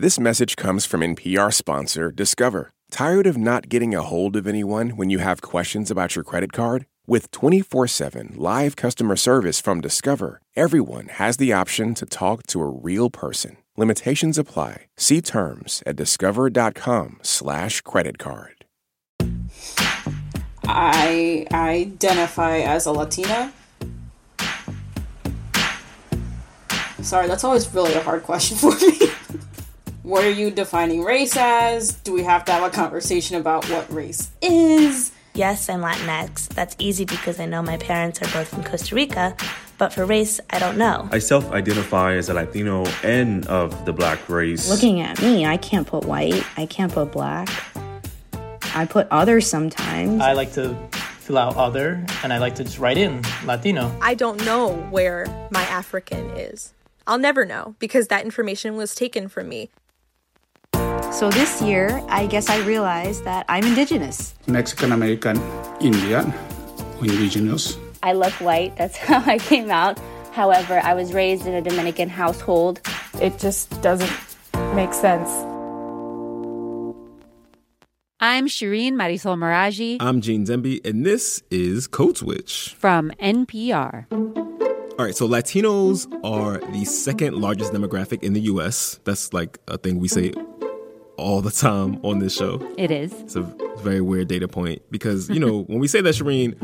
This message comes from NPR sponsor Discover. Tired of not getting a hold of anyone when you have questions about your credit card? With 24/7 live customer service from Discover, everyone has the option to talk to a real person. Limitations apply. See terms at discover.com/creditcard. I identify as a Latina. Sorry, that's always really a hard question for me. What are you defining race as? Do we have to have a conversation about what race is? Yes, I'm Latinx. That's easy because I know my parents are both from Costa Rica, but for race, I don't know. I self-identify as a Latino and of the Black race. Looking at me, I can't put white. I can't put Black. I put other sometimes. I like to fill out other, and I like to just write in Latino. I don't know where my African is. I'll never know because that information was taken from me. So this year, I guess I realized that I'm indigenous. Mexican-American, Indian, indigenous. I look white. That's how I came out. However, I was raised in a Dominican household. It just doesn't make sense. I'm Shireen Marisol Meraji. I'm Gene Demby, and this is Code Switch. From NPR. All right, so Latinos are the second largest demographic in the U.S. That's like a thing we say all the time on this show. It is. It's a very weird data point because, you know, when we say that, Shireen,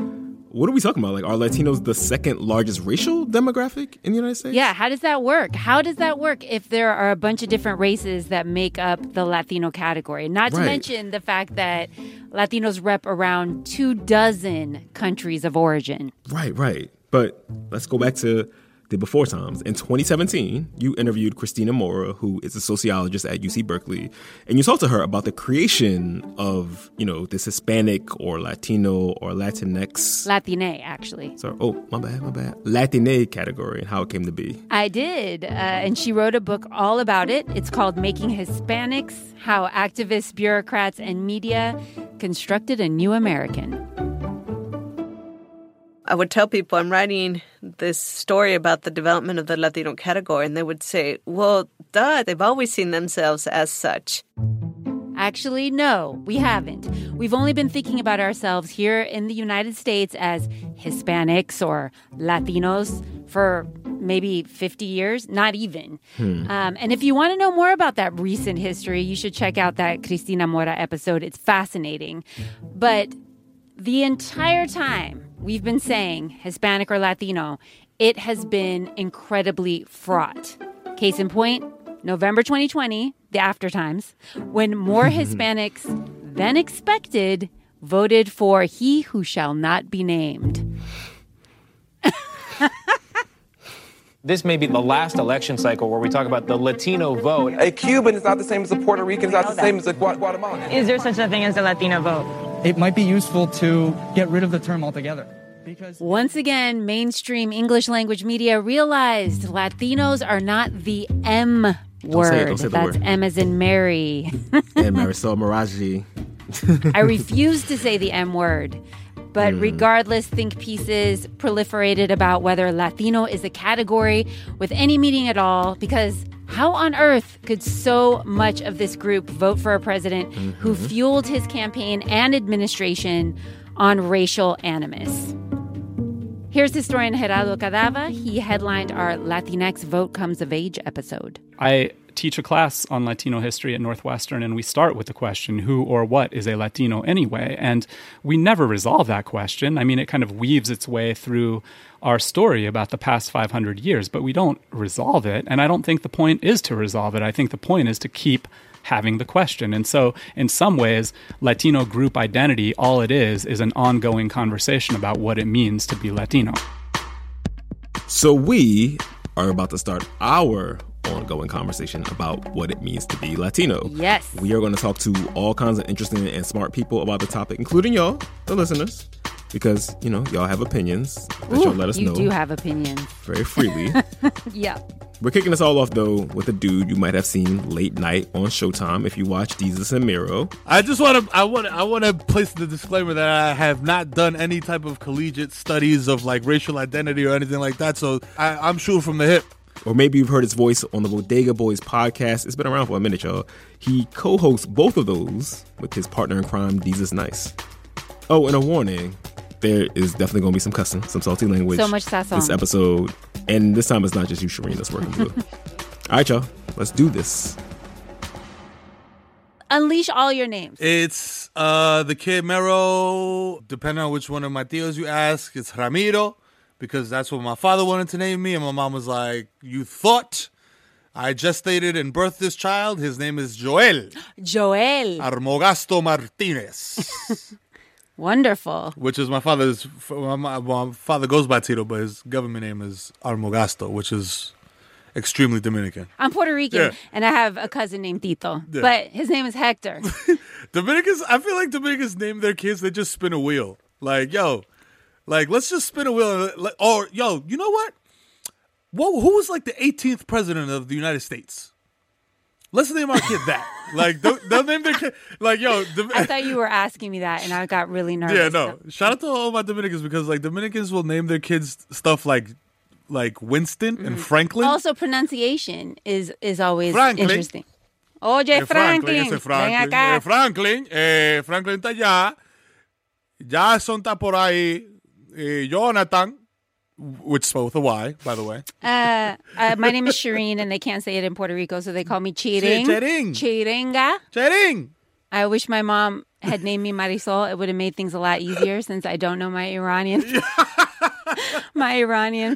what are we talking about? Like, are Latinos the second largest racial demographic in the United States? Yeah, how does that work? How does that work if there are a bunch of different races that make up the Latino category? Not to mention the fact that Latinos rep around 24 countries of origin. Right. But let's go back to the before times. In 2017, you interviewed Cristina Mora, who is a sociologist at UC Berkeley, and you talked to her about the creation of, you know, this Hispanic or Latino or Latinx. Latine, actually. Sorry. Oh, my bad. Latine category and how it came to be. I did. And she wrote a book all about it. It's called Making Hispanics: How Activists, Bureaucrats, and Media Constructed a New American. I would tell people I'm writing this story about the development of the Latino category, and they would say, well, duh, they've always seen themselves as such. Actually, no, we haven't. We've only been thinking about ourselves here in the United States as Hispanics or Latinos for maybe 50 years, not even. And if you want to know more about that recent history, you should check out that Cristina Mora episode. It's fascinating. But the entire time we've been saying Hispanic or Latino, it has been incredibly fraught. Case in point, November 2020, the after times, when more Hispanics than expected voted for he who shall not be named. This may be the last election cycle where we talk about the Latino vote. A Cuban is not the same as a Puerto Rican, it's not the same as a Guatemalan. Is there such a thing as the Latino vote? It might be useful to get rid of the term altogether. Because once again, mainstream English language media realized Latinos are not the M word. Don't say That's word. M as in Mary. And Marisol Meraji. I refuse to say the M word. But regardless, think pieces proliferated about whether Latino is a category with any meaning at all, because how on earth could so much of this group vote for a president who fueled his campaign and administration on racial animus? Here's historian Gerardo Cadava. He headlined our Latinx Vote Comes of Age episode. I teach a class on Latino history at Northwestern, and we start with the question, who or what is a Latino anyway? And we never resolve that question. I mean, it kind of weaves its way through our story about the past 500 years, but we don't resolve it. And I don't think the point is to resolve it. I think the point is to keep having the question. And so in some ways, Latino group identity, all it is an ongoing conversation about what it means to be Latino. So we are about to start our ongoing conversation about what it means to be Latino. Yes. We are going to talk to all kinds of interesting and smart people about the topic, including y'all, the listeners, because, you know, y'all have opinions that y'all let us know. You do have opinions. Very freely. Yeah. We're kicking this all off, though, with a dude you might have seen late night on Showtime if you watch Jesus and Mero. I just want to I want to place the disclaimer that I have not done any type of collegiate studies of, like, racial identity or anything like that, so I'm shooting from the hip. Or maybe you've heard his voice on the Bodega Boys podcast. It's been around for a minute, y'all. He co-hosts both of those with his partner in crime, Jesus Nice. Oh, and a warning, there is definitely going to be some cussing, some salty language. So much sassong. This episode. And this time it's not just you, Shireen, that's working through. All right, y'all. Let's do this. Unleash all your names. It's the Kid Mero. Depending on which one of my tios you ask, it's Ramiro, because that's what my father wanted to name me. And my mom was like, you thought I gestated and birthed this child? His name is Joel. Armogasto Martinez. Wonderful. Which is my father's. My father goes by Tito, but his government name is Armogasto, which is extremely Dominican. I'm Puerto Rican, and I have a cousin named Tito, but his name is Hector. Dominicans, I feel like Dominicans name their kids, they just spin a wheel. Like, yo, like, let's just spin a wheel. Or, yo, you know what? Who was like the 18th president of the United States? Let's name our kid that. Like, they'll name their kid. Like, yo. I thought you were asking me that, and I got really nervous. Yeah, no. So. Shout out to all my Dominicans, because, like, Dominicans will name their kids stuff like Winston and Franklin. Also, pronunciation is always interesting. Oye, Franklin. Ven acá. Franklin está allá. Jason está por ahí. Jonathan. Which spelled with a Y, by the way. My name is Shireen, and they can't say it in Puerto Rico, so they call me Cheating. Cheringa. I wish my mom had named me Marisol. It would have made things a lot easier, since I don't know my Iranian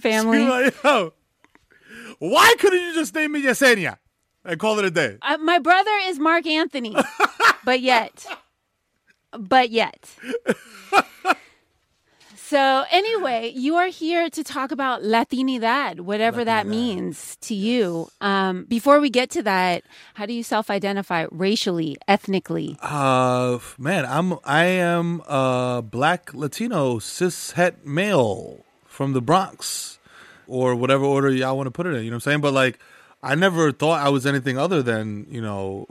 family. Like, yo, why couldn't you just name me Yesenia and call it a day? My brother is Mark Anthony, but yet. So anyway, you are here to talk about Latinidad, whatever that means to you. Before we get to that, how do you self-identify racially, ethnically? Man, I am a black Latino cis het male from the Bronx, or whatever order y'all want to put it in. You know what I'm saying? But like, I never thought I was anything other than, you know,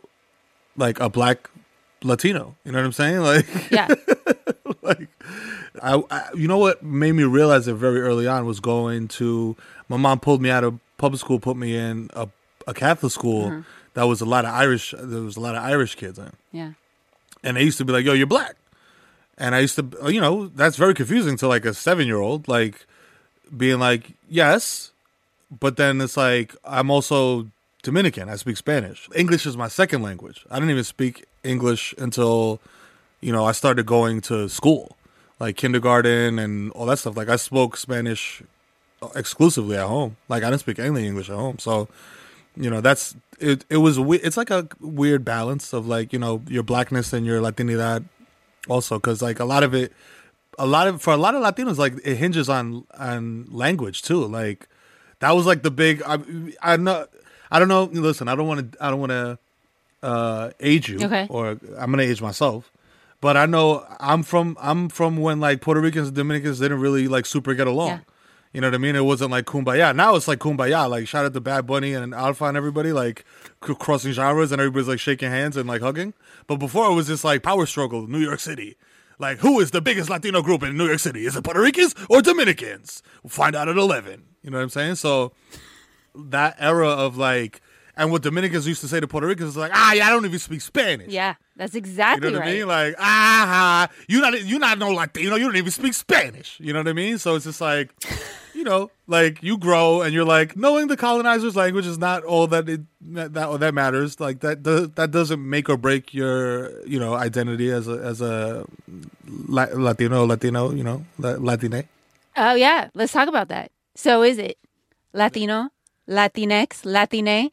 like a black Latino. You know what I'm saying? Like, yeah. Like, I, you know what made me realize it very early on was going to, my mom pulled me out of public school, put me in a Catholic school that was a lot of Irish kids in. Yeah. And they used to be like, yo, you're black. And I used to, you know, that's very confusing to like a 7-year-old, like being like, yes, but then it's like, I'm also Dominican. I speak Spanish. English is my second language. I didn't even speak English until, you know, I started going to school. Like kindergarten and all that stuff. Like I spoke Spanish exclusively at home. Like I didn't speak any English at home. So, you know, that's it. It was it's like a weird balance of like, you know, your blackness and your Latinidad, also because like a lot of Latinos, like it hinges on language too. Like that was like the big. I don't know. Listen, I don't want to age you, okay. Or I'm gonna age myself. But I know I'm from when like Puerto Ricans and Dominicans didn't really like super get along. Yeah. You know what I mean? It wasn't like kumbaya. Now it's like kumbaya. Like shout out to Bad Bunny and Alpha and everybody like crossing genres and everybody's like shaking hands and like hugging. But before it was just like power struggle, New York City. Like who is the biggest Latino group in New York City? Is it Puerto Ricans or Dominicans? We'll find out at 11. You know what I'm saying? So that era of like. And what Dominicans used to say to Puerto Ricans is like, yeah, I don't even speak Spanish. Yeah, that's exactly right. You know what I mean? Like, you're not no Latino. You don't even speak Spanish. You know what I mean? So it's just like, you know, like you grow and you're like, knowing the colonizer's language is not all that matters. Like that doesn't make or break your, you know, identity as a Latino, you know, Latine. Oh yeah, let's talk about that. So is it Latino, Latinx, Latine?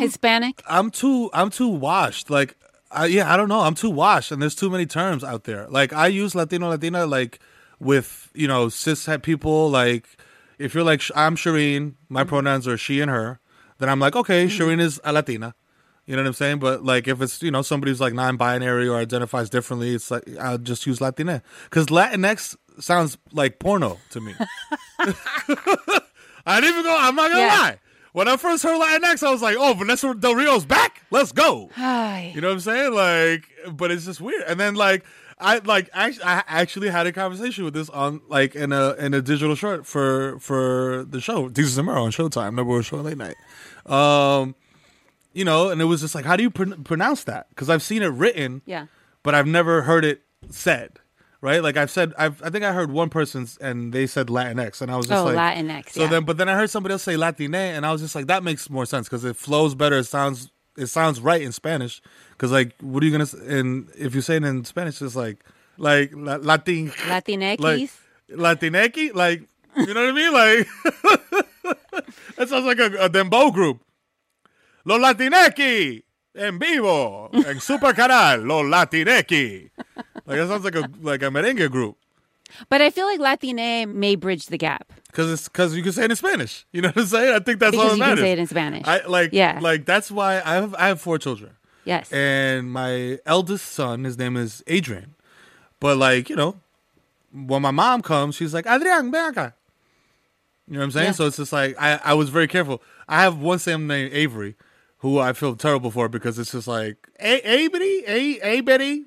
Hispanic? I'm too washed. Like, I don't know. I'm too washed, and there's too many terms out there. Like, I use Latino, Latina, like, with, you know, cis-het people. Like, if you're like, I'm Shireen, my pronouns are she and her, then I'm like, okay, Shireen is a Latina. You know what I'm saying? But, like, if it's, you know, somebody who's, like, non-binary or identifies differently, it's like, I'll just use Latina. Because Latinx sounds like porno to me. I'm not going to lie. When I first heard Latinx, I was like, oh, Vanessa Del Rio's back? Let's go. Hi. You know what I'm saying? Like, but it's just weird. And then, like, I actually had a conversation with this on like in a digital short for the show Desus and Mero on Showtime, number one show late night. You know, and it was just like, how do you pronounce that? Because I've seen it written, yeah, but I've never heard it said. Right, like I think I heard one person's and they said Latinx, and I was just Latinx. So yeah. Then I heard somebody else say Latine, and I was just like, that makes more sense because it flows better. It sounds right in Spanish because like, what are you gonna? And if you say it in Spanish, it's like Latinx, Latinx, like you know what I mean? Like that sounds like a dembow group. Los Latinx en vivo en Super Canal. Los Latinx. Like that sounds like a merengue group. But I feel like Latine may bridge the gap because you can say it in Spanish. You know what I'm saying? I think that's all that matters. You can say it in Spanish. That's why I have four children. Yes. And my eldest son, his name is Adrián. But like, you know, when my mom comes, she's like, Adrián, ven acá. You know what I'm saying? Yeah. So it's just like I was very careful. I have one son named Avery, who I feel terrible for because it's just like Avery.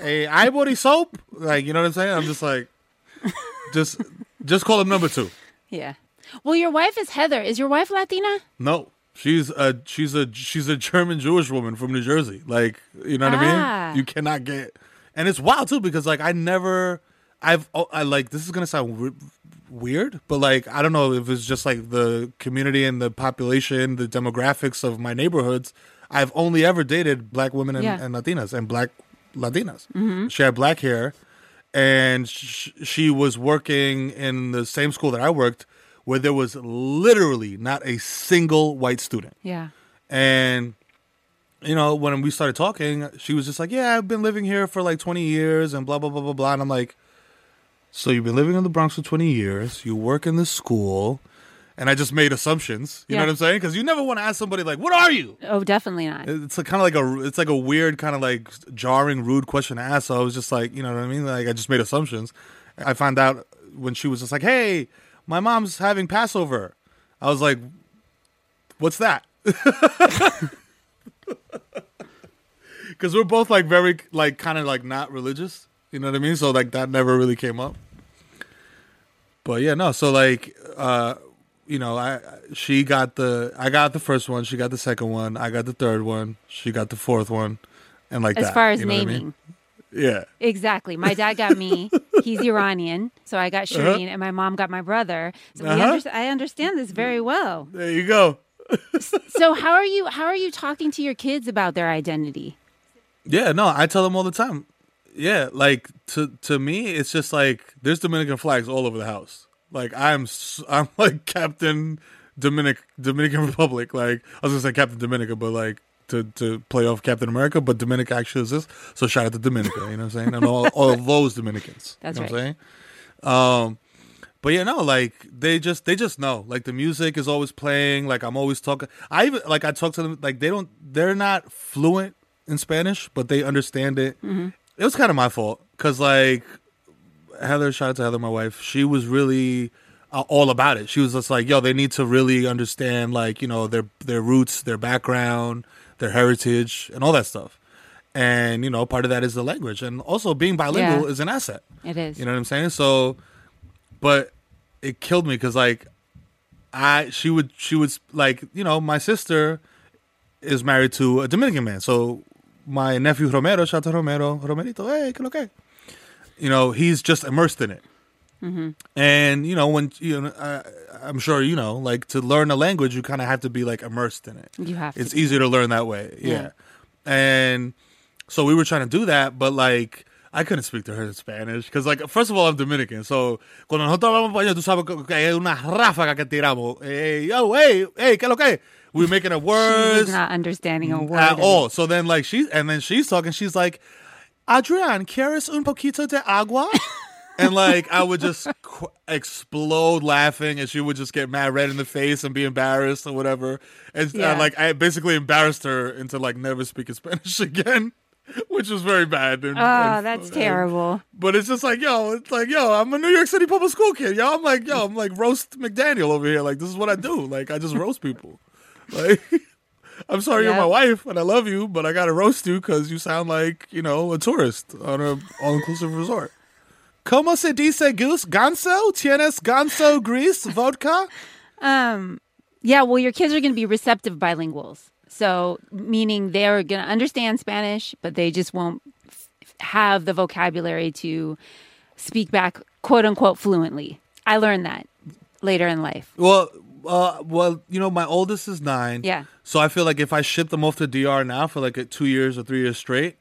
A ivory soap, like you know what I'm saying. I'm just like, just call him number two. Yeah. Well, your wife is Heather. Is your wife Latina? No, she's a German Jewish woman from New Jersey. Like you know what I mean. You cannot get, and it's wild too because like this is gonna sound weird, but like I don't know if it's just like the community and the population, the demographics of my neighborhoods. I've only ever dated black women and Latinas and black. Latinas. Mm-hmm. She had black hair, and she was working in the same school that I worked, where there was literally not a single white student. Yeah, and you know when we started talking, she was just like, "Yeah, I've been living here for like 20 years," and blah blah blah blah blah. And I'm like, "So you've been living in the Bronx for 20 years? You work in this school?" And I just made assumptions. You know what I'm saying? Because you never want to ask somebody like, "What are you?" Oh, definitely not. It's like a weird kind of like jarring, rude question to ask. So I was just like, you know what I mean? Like I just made assumptions. I found out when she was just like, "Hey, my mom's having Passover." I was like, "What's that?" Because we're both like very like kind of like not religious. You know what I mean? So like that never really came up. But yeah, no. So like. You know, I got the first one. She got the second one. I got the third one. She got the fourth one, and like that. As far as naming, yeah, exactly. My dad got me. He's Iranian, so I got Shireen, and my mom got my brother. So I understand this very well. There you go. So how are you talking to your kids about their identity? Yeah, no, I tell them all the time. Yeah, like to me, it's just like there's Dominican flags all over the house. Like I'm like Captain Dominican Republic. Like I was gonna say Captain Dominica, but like to play off Captain America, but Dominica actually exists. So shout out to Dominica, you know what I'm saying, and all of those Dominicans. That's you know right. What I'm saying. But yeah, no, like they just know. Like the music is always playing. Like I'm always talking. I talk to them. Like they're not fluent in Spanish, but they understand it. Mm-hmm. It was kind of my fault because like. Heather, shout out to Heather, my wife. She was really all about it. She was just like, "Yo, they need to really understand, like, you know, their roots, their background, their heritage, and all that stuff." And you know, part of that is the language, and also being bilingual is an asset. It is. You know what I'm saying? So, but it killed me because like, she would like, you know, my sister is married to a Dominican man, so my nephew Romero, shout out to Romerito, hey, que lo que. You know, he's just immersed in it. Mm-hmm. And, you know, when, you know, I'm sure, you know, like to learn a language, you kind of have to be like immersed in it. You have to. It's easier to learn that way. Yeah. And so we were trying to do that, but like, I couldn't speak to her in Spanish. Because, like, first of all, I'm Dominican. So, cuando nosotros hablamos español, tú sabes que hay una ráfaga que tiramos. Hey, yo, hey, hey, ¿qué lo que? We're making up words. She's not understanding a word. At all. So then, like, she's talking, she's like, Adrián, ¿quieres un poquito de agua? And like I would just explode laughing, and she would just get mad red in the face and be embarrassed or whatever. And like I basically embarrassed her into like never speaking Spanish again, which was very bad. And, that's terrible. But it's just like, yo, I'm a New York City public school kid, yo. I'm like roast McDaniel over here. Like this is what I do. Like I just roast people. Like I'm sorry you're my wife and I love you, but I got to roast you because you sound like, you know, a tourist on an all-inclusive resort. ¿Cómo se dice ganso? ¿Tienes ganso gris vodka? Yeah, well, your kids are going to be receptive bilinguals. So, meaning they're going to understand Spanish, but they just won't have the vocabulary to speak back, quote-unquote, fluently. I learned that later in life. Well, you know, my oldest is 9. Yeah. So I feel like if I ship them off to DR now for like 2 years or 3 years straight,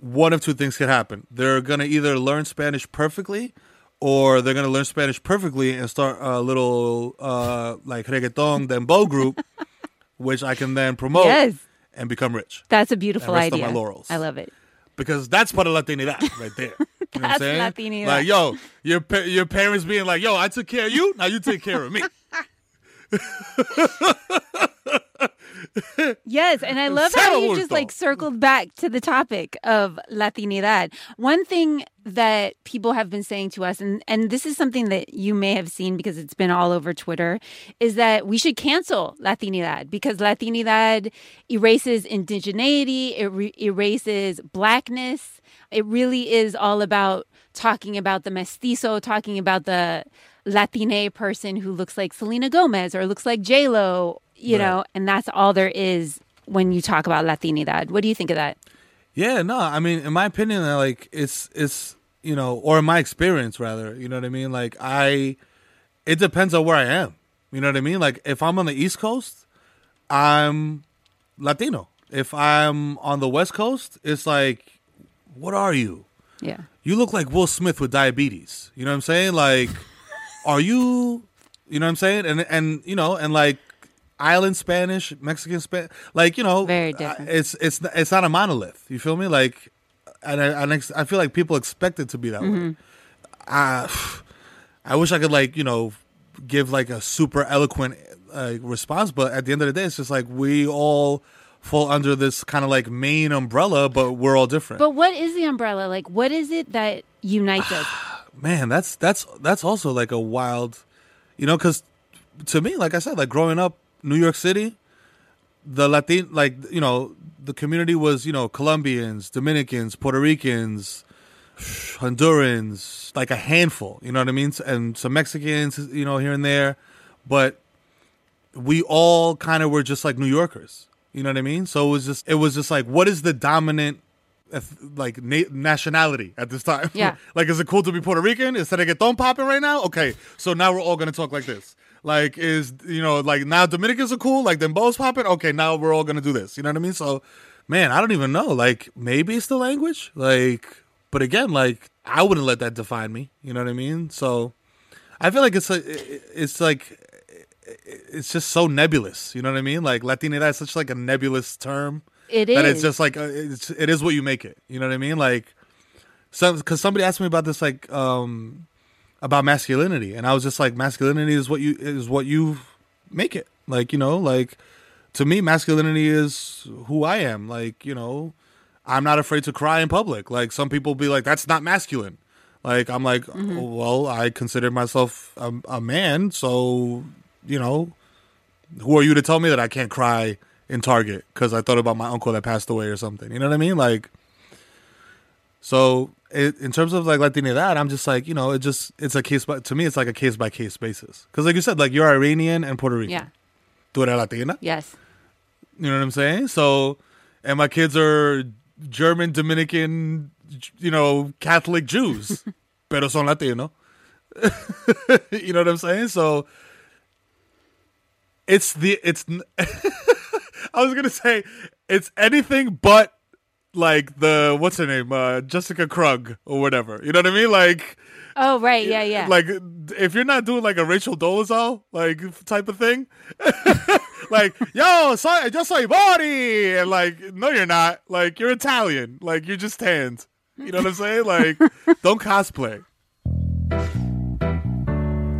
one of two things could happen. They're going to either learn Spanish perfectly, or they're going to learn Spanish perfectly and start a little like reggaeton dembow group, which I can then promote and become rich. That's a beautiful idea. On my laurels. I love it. Because that's part of Latinidad right there. You know what I'm saying? Latinidad. Like, yo, your parents being like, yo, I took care of you, now you take care of me. Yes, and I love how you just like circled back to the topic of Latinidad. One thing that people have been saying to us, and this is something that you may have seen because it's been all over Twitter, is that we should cancel Latinidad because Latinidad erases indigeneity, it erases blackness. It really is all about talking about the mestizo, talking about the Latine person who looks like Selena Gomez or looks like J-Lo, you know, and that's all there is when you talk about Latinidad. What do you think of that? Yeah, no, I mean, in my opinion, like, it's you know, or in my experience, rather, you know what I mean? Like, it depends on where I am, you know what I mean? Like, if I'm on the East Coast, I'm Latino. If I'm on the West Coast, it's like, what are you? Yeah. You look like Will Smith with diabetes, you know what I'm saying? Like... Are you know what I'm saying? And you know, and like island Spanish, Mexican Spanish, like, you know, very different. It's not a monolith. You feel me? Like, and I feel like people expect it to be that way. I wish I could, like, you know, give like a super eloquent response, but at the end of the day, it's just like we all fall under this kind of like main umbrella, but we're all different. But what is the umbrella? Like, what is it that unites us? Man, that's also like a wild, you know, because to me, like I said, like growing up, New York City, the Latin, like, you know, the community was, you know, Colombians, Dominicans, Puerto Ricans, Hondurans, like a handful, you know what I mean? And some Mexicans, you know, here and there. But we all kind of were just like New Yorkers, you know what I mean? So it was just like, what is the dominant like nationality at this time? Yeah. Like, is it cool to be Puerto Rican? Is reggaeton popping right now? Okay, so now we're all gonna talk like this. Like, is, you know, like now Dominicans are cool, like dembo's popping. Okay, now we're all gonna do this. You know what I mean? So, man, I don't even know. Like, maybe it's the language. Like, but again, like I wouldn't let that define me. You know what I mean? So, I feel like it's just so nebulous. You know what I mean? Like Latinidad is such like a nebulous term. It is. That it's just like, it is what you make it. You know what I mean? Like, because somebody asked me about this, like, about masculinity. And I was just like, masculinity is what you make it. Like, you know, like, to me, masculinity is who I am. Like, you know, I'm not afraid to cry in public. Like, some people be like, that's not masculine. Like, I'm like, well, I consider myself a man. So, you know, who are you to tell me that I can't cry in Target because I thought about my uncle that passed away or something? You know what I mean? Like, so in terms of like Latinidad, I'm just like, you know, it's like a case by case basis. Because like you said, like you're Iranian and Puerto Rican. Yeah. Tu eres Latina? Yes. You know what I'm saying? So, and my kids are German, Dominican, you know, Catholic Jews. Pero son Latino. You know what I'm saying? So, it's I was going to say, it's anything but, like, the, what's her name, Jessica Krug or whatever. You know what I mean? Like... Oh, right, yeah. Like, if you're not doing, like, a Rachel Dolezal, like, type of thing. Like, yo soy body! And, like, no, you're not. Like, you're Italian. Like, you're just tanned. You know what I'm saying? Like, don't cosplay.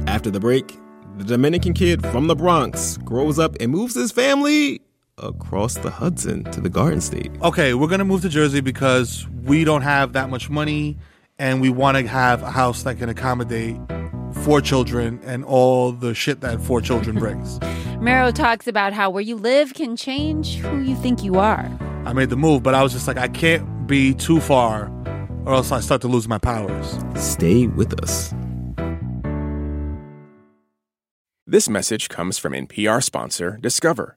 After the break, the Dominican kid from the Bronx grows up and moves his family... across the Hudson to the Garden State. Okay, we're going to move to Jersey because we don't have that much money and we want to have a house that can accommodate four children and all the shit that four children brings. Mero talks about how where you live can change who you think you are. I made the move, but I was just like, I can't be too far or else I start to lose my powers. Stay with us. This message comes from NPR sponsor Discover.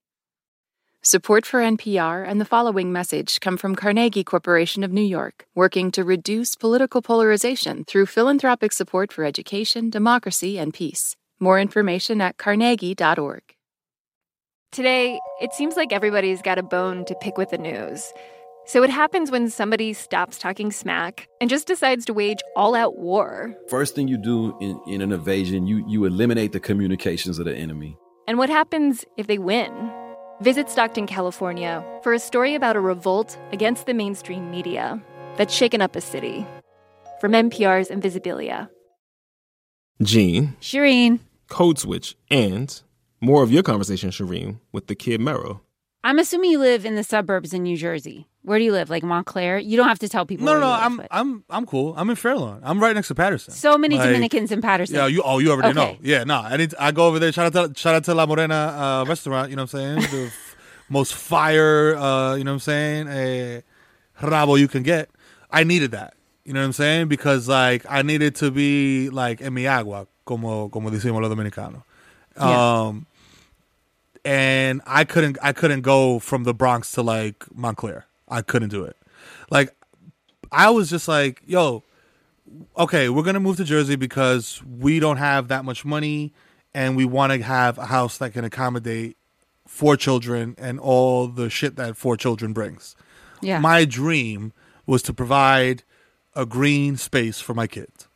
Support for NPR and the following message come from Carnegie Corporation of New York, working to reduce political polarization through philanthropic support for education, democracy, and peace. More information at carnegie.org. Today, it seems like everybody's got a bone to pick with the news. So it happens when somebody stops talking smack and just decides to wage all-out war. First thing you do in an invasion, you eliminate the communications of the enemy. And what happens if they win? Visit Stockton, California, for a story about a revolt against the mainstream media that's shaken up a city. From NPR's Invisibilia. Gene, Shireen, Code Switch, and more of your conversation, Shireen, with the Kid Mero. I'm assuming you live in the suburbs in New Jersey. Where do you live? Like Montclair? You don't have to tell people. No, I'm cool. I'm in Fairlawn. I'm right next to Paterson. So many Dominicans in Paterson. Yeah, you already know. Yeah, no. I go over there. Shout out to La Morena restaurant. You know what I'm saying? The most fire. You know what I'm saying? A rabo you can get. I needed that. You know what I'm saying? Because, like, I needed to be, like, en mi agua, como decimos los dominicanos. Yeah. And I couldn't go from the Bronx to, like, Montclair. I couldn't do it. Like, I was just like, yo, okay, we're going to move to Jersey because we don't have that much money and we want to have a house that can accommodate four children and all the shit that four children brings. Yeah. My dream was to provide a green space for my kids.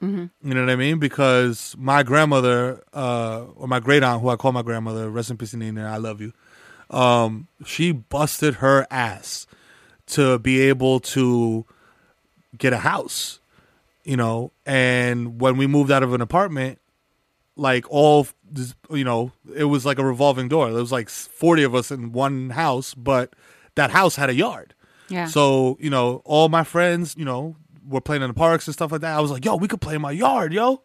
Mm-hmm. You know what I mean? Because my grandmother, or my great aunt, who I call my grandmother, rest in peace, Nina, I love you. She busted her ass to be able to get a house, you know? And when we moved out of an apartment, like all, you know, it was like a revolving door. There was like 40 of us in one house, but that house had a yard. Yeah. So, you know, all my friends, you know, were playing in the parks and stuff like that. I was like, yo, we could play in my yard, yo.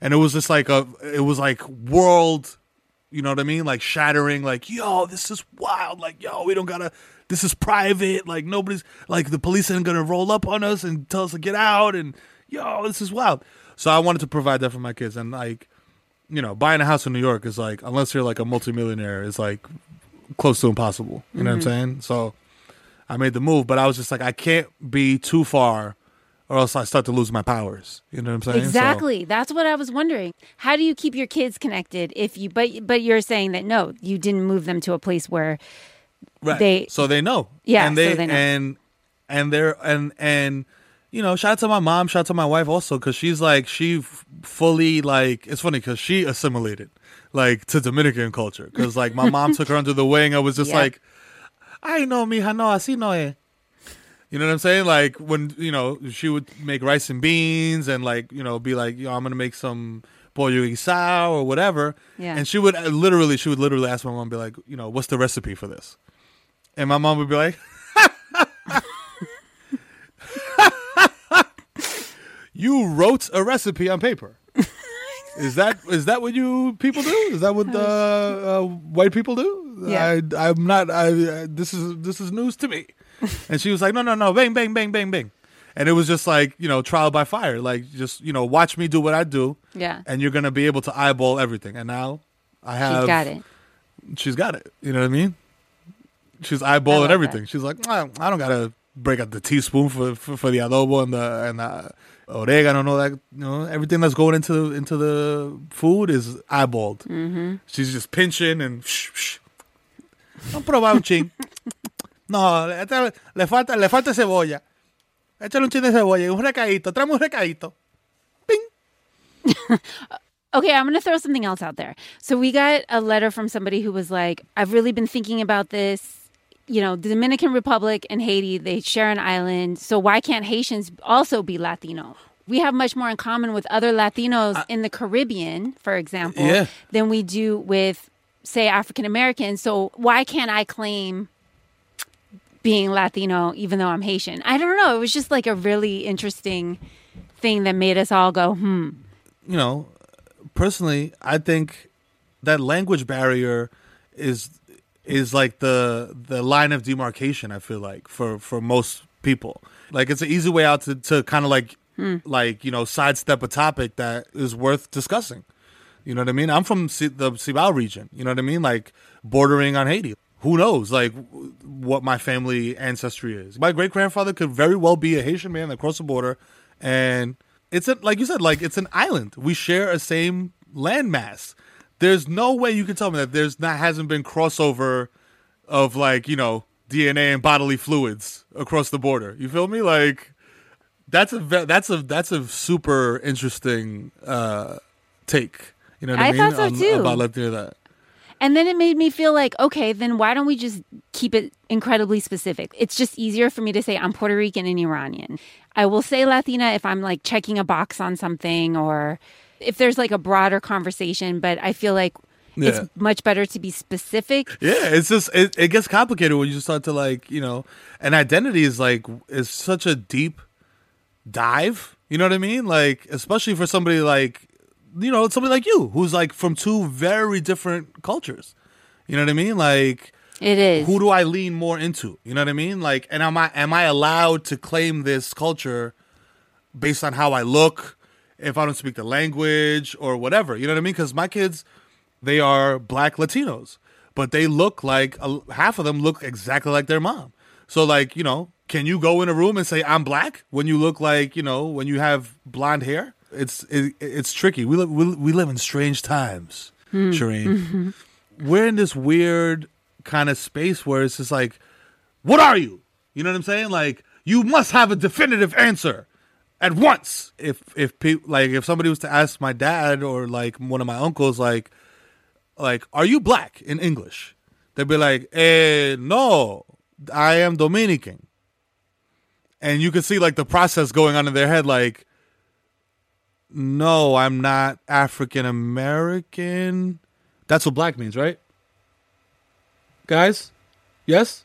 And it was just like it was like world, you know what I mean? Like shattering, like, yo, this is wild. Like, yo, we don't gotta, this is private. Like nobody's, like the police ain't gonna roll up on us and tell us to get out. And yo, this is wild. So I wanted to provide that for my kids. And like, you know, buying a house in New York is like, unless you're like a multimillionaire, is like close to impossible. You know what I'm saying? So I made the move, but I was just like, I can't be too far or else I start to lose my powers. You know what I'm saying? Exactly. So, that's what I was wondering. How do you keep your kids connected if you, but you're saying that no, you didn't move them to a place where right. they. So they know. Yeah. And they, so they know. And they're, and, you know, shout out to my mom, shout out to my wife also, because she's like, she fully like, it's funny because she assimilated like to Dominican culture. Because like my mom took her under the wing. I was just like, I know, mija, no, así no es. You know what I'm saying? Like when, you know, she would make rice and beans and like, you know, be like, yo, I'm going to make some pollo guisado or whatever. Yeah. And she would literally ask my mom, be like, you know, what's the recipe for this? And my mom would be like, you wrote a recipe on paper. Is that what you people do? Is that what white people do? Yeah. I'm not, this is news to me. And she was like, no, bang, bang, bang, bang, bang. And it was just like, you know, trial by fire. Like, just, you know, watch me do what I do. Yeah. And you're going to be able to eyeball everything. And now I have. She's got it. You know what I mean? She's eyeballing everything. That. She's like, I don't gotta break out the teaspoon for the adobo and the oregano and all that. You know, everything that's going into the food is eyeballed. Mm-hmm. She's just pinching and shh. No probado un ching. No, le falta cebolla. Échale un chin de cebolla, un recadito, tráeme un recadito. Ping. Okay, I'm going to throw something else out there. So we got a letter from somebody who was like, I've really been thinking about this. You know, the Dominican Republic and Haiti, they share an island. So why can't Haitians also be Latino? We have much more in common with other Latinos in the Caribbean, for example, than we do with, say, African Americans. So why can't I claim being Latino even though I'm Haitian? I don't know. It was just like a really interesting thing that made us all go, You know, personally, I think that language barrier is like the line of demarcation, I feel like, for most people. Like, it's an easy way out to kind of like, you know, sidestep a topic that is worth discussing. You know what I mean? I'm from the Cibao region, you know what I mean? Like, bordering on Haiti. Who knows, like, what my family ancestry is. My great-grandfather could very well be a Haitian man that crossed the border, and... It's like you said, like it's an island. We share a same landmass. There's no way you can tell me that hasn't been crossover of, like, you know, DNA and bodily fluids across the border. You feel me? Like that's a super interesting take. You know what I mean? I thought so too. About letting you hear that. And then it made me feel like, okay, then why don't we just keep it incredibly specific? It's just easier for me to say I'm Puerto Rican and Iranian. I will say Latina if I'm, like, checking a box on something or if there's, like, a broader conversation. But I feel like it's much better to be specific. Yeah, it's just it gets complicated when you start to, like, you know, and identity is, like, is such a deep dive. You know what I mean? Like, especially for somebody like, you know, somebody like you who's, like, from two very different cultures. You know what I mean? Like, it is. Who do I lean more into? You know what I mean? Like, and am I allowed to claim this culture based on how I look, if I don't speak the language or whatever? You know what I mean? Because my kids, they are Black Latinos, but they look like half of them look exactly like their mom. So, like, you know, can you go in a room and say I'm Black when you look like, you know, when you have blonde hair? It's tricky. We live in strange times, Shireen. Mm-hmm. We're in this weird kind of space where it's just like, what are you? You know what I'm saying? Like, you must have a definitive answer at once. If somebody was to ask my dad or, like, one of my uncles, like are you Black in English? They'd be like, no, I am Dominican. And you can see, like, the process going on in their head, like, no, I'm not African American. That's what Black means, right? Guys? Yes?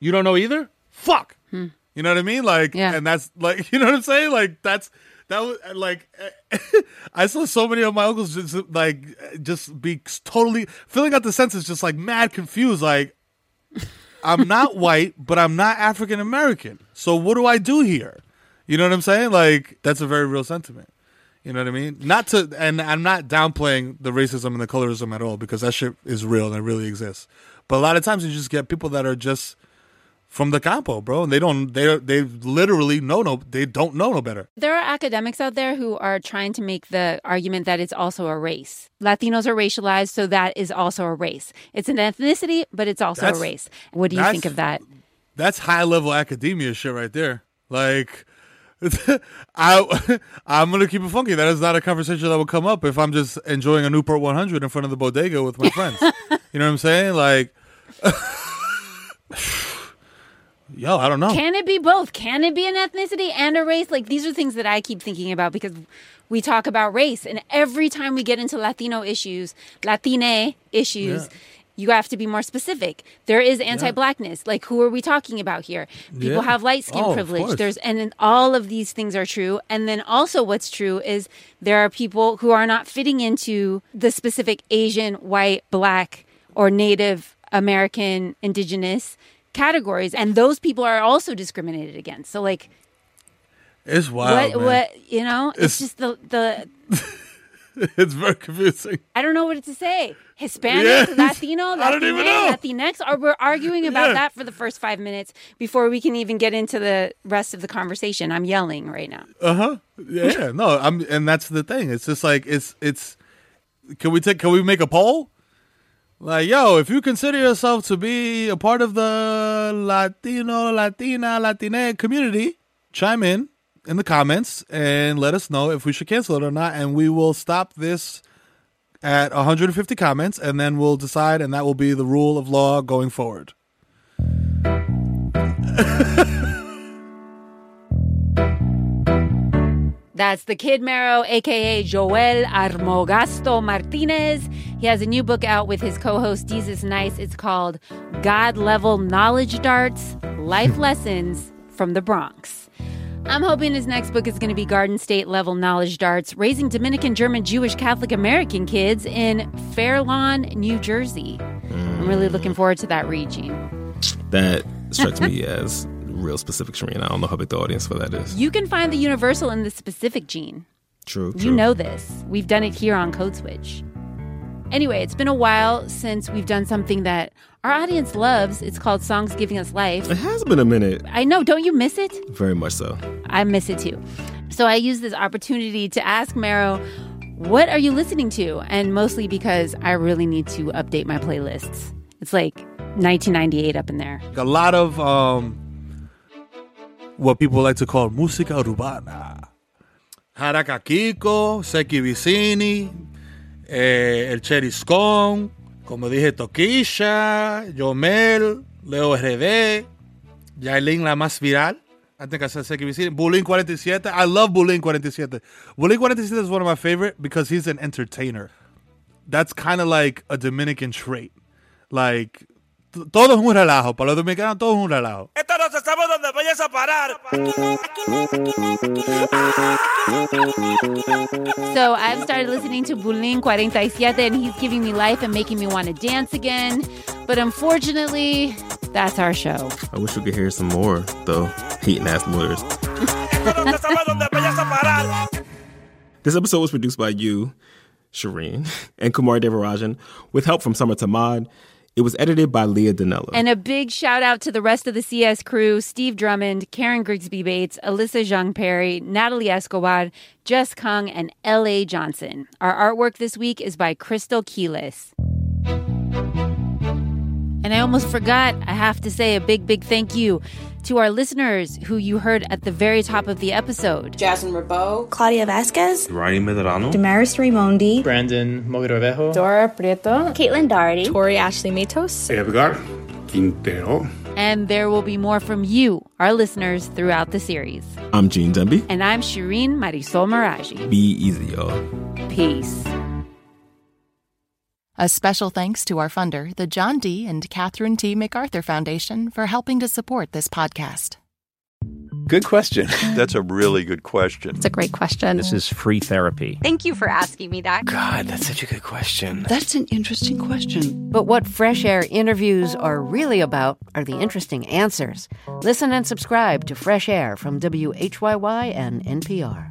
You don't know either? Fuck. You know what I mean? Like, and that's, like, you know what I'm saying? Like, that was, like, I saw so many of my uncles just be totally filling out the census, just, like, mad confused. Like, I'm not white, but I'm not African American. So what do I do here? You know what I'm saying? Like, that's a very real sentiment. You know what I mean? And I'm not downplaying the racism and the colorism at all, because that shit is real and it really exists. But a lot of times you just get people that are just from the campo, bro. And they literally don't know no better. There are academics out there who are trying to make the argument that it's also a race. Latinos are racialized, so that is also a race. It's an ethnicity, but it's also a race. What do you think of that? That's high-level academia shit right there. Like... I'm going to keep it funky. That is not a conversation that will come up if I'm just enjoying a Newport 100 in front of the bodega with my friends. You know what I'm saying? Like, yo, I don't know. Can it be both? Can it be an ethnicity and a race? Like, these are things that I keep thinking about because we talk about race. And every time we get into Latino issues, Latine issues, you have to be more specific. There is anti-Blackness. Yeah. Like, who are we talking about here? People have light skin privilege. And then all of these things are true. And then also what's true is there are people who are not fitting into the specific Asian, white, Black, or Native American, Indigenous categories. And those people are also discriminated against. So, like... It's wild, what, you know? It's just the... It's very confusing. I don't know what to say. Hispanic, yes. Latino, Latinx. We're arguing about that for the first 5 minutes before we can even get into the rest of the conversation. I'm yelling right now. Yeah. No. And that's the thing. It's just like it's. Can we make a poll? Like, yo, if you consider yourself to be a part of the Latino, Latina, Latinx community, chime in the comments and let us know if we should cancel it or not, and we will stop this at 150 comments, and then we'll decide, and that will be the rule of law going forward. That's the Kid Mero, a.k.a. Joel Armogasto Martinez. He has a new book out with his co-host, Jesus Nice. It's called God-Level Knowledge Darts, Life Lessons from the Bronx. I'm hoping his next book is going to be Garden State Level Knowledge Darts, Raising Dominican, German, Jewish, Catholic, American Kids in Fair Lawn, New Jersey. I'm really looking forward to that read, Gene. That strikes me as... real specific, Shireen. I don't know how big the audience for that is. You can find the universal in the specific, Gene. True. You know this. We've done it here on Code Switch. Anyway, it's been a while since we've done something that our audience loves. It's called Songs Giving Us Life. It has been a minute. I know. Don't you miss it? Very much so. I miss it too. So I use this opportunity to ask Mero, what are you listening to? And mostly because I really need to update my playlists. It's like 1998 up in there. A lot of... what people like to call música urbana. Haraka Kiko, Seki Vicini, El Cheriscon, como dije, Toquisha, Yomel, Leo RD, Yailin la más viral. I think I said Seki Vicini. Bulín 47. I love Bulín 47. Bulín 47 is one of my favorite because he's an entertainer. That's kind of like a Dominican trait. Like... todo es un relajo. Para los dominicanos, todo es un relajo. Esto no se sabe dónde vayas a parar. So I've started listening to Bulín 47, and he's giving me life and making me want to dance again. But unfortunately, that's our show. I wish we could hear some more, though. Heating ass lawyers. This episode was produced by you, Shireen, and Kumari Devarajan, with help from Summer Tamad. It was edited by Leah Dinella. And a big shout out to the rest of the CS crew, Steve Drummond, Karen Grigsby Bates, Alyssa Zhang Perry, Natalie Escobar, Jess Kung, and L.A. Johnson. Our artwork this week is by Crystal Keyless. And I almost forgot, I have to say a big, big thank you to our listeners who you heard at the very top of the episode. Jasmine Rabeau, Claudia Vasquez, Ryan Medrano, Damaris Raimondi, Brandon Mogrovejo, Dora Prieto, Caitlin Doherty, Tori Ashley Matos, Edgar Quintero. And there will be more from you, our listeners, throughout the series. I'm Gene Demby. And I'm Shireen Marisol Meraji. Be easy, y'all. Peace. A special thanks to our funder, the John D. and Catherine T. MacArthur Foundation, for helping to support this podcast. Good question. That's a really good question. It's a great question. This is free therapy. Thank you for asking me that. God, that's such a good question. That's an interesting question. But what Fresh Air interviews are really about are the interesting answers. Listen and subscribe to Fresh Air from WHYY and NPR.